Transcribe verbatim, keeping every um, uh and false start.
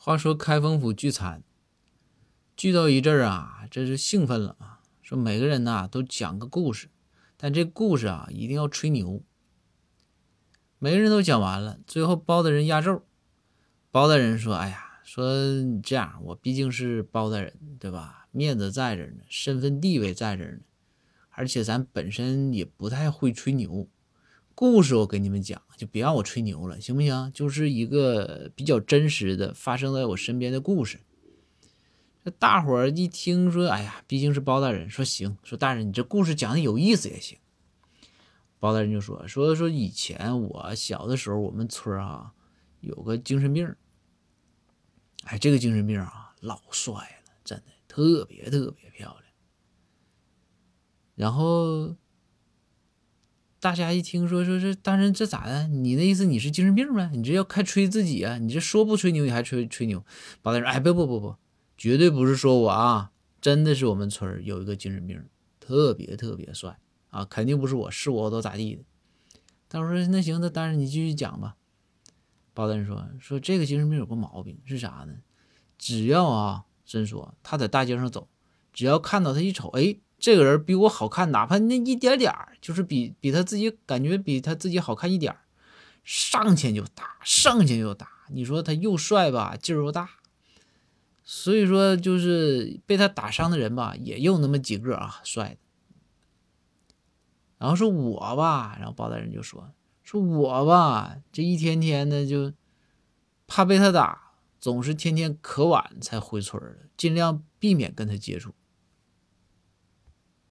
话说开封府聚餐，聚到一阵儿啊，这是兴奋了啊！说每个人呐、啊、都讲个故事，但这故事啊一定要吹牛。每个人都讲完了，最后包大人压轴。包大人说：“哎呀，说这样，我毕竟是包大人，对吧？面子在这儿呢，身份地位在这儿呢，而且咱本身也不太会吹牛。故事我给你们讲，就别让我吹牛了，行不行？就是一个比较真实的发生在我身边的故事。”这大伙儿一听说，哎呀，毕竟是包大人，说行，说大人你这故事讲的有意思也行。包大人就说说说以前我小的时候，我们村啊有个精神病，哎，这个精神病啊老帅了，真的特别特别漂亮。然后大家一听说说这大人这咋的？你的意思你是精神病呗？你这要开吹自己啊？你这说不吹牛你还吹吹牛？包大人哎不不不不，绝对不是说我啊，真的是我们村有一个精神病，特别特别帅啊，肯定不是我，是我都咋地的。他说那行，那当然你继续讲吧。包大人说说这个精神病有个毛病是啥呢？只要啊，真说他在大街上走，只要看到他一瞅，哎。这个人比我好看，哪怕那一点点，就是比比他自己感觉比他自己好看一点，上前就打，上前就打。你说他又帅吧，劲儿又大，所以说就是被他打伤的人吧，也有那么几个啊，帅的。然后说我吧，然后包大人就说说我吧，这一天天的就怕被他打，总是天天可晚才回村的，尽量避免跟他接触。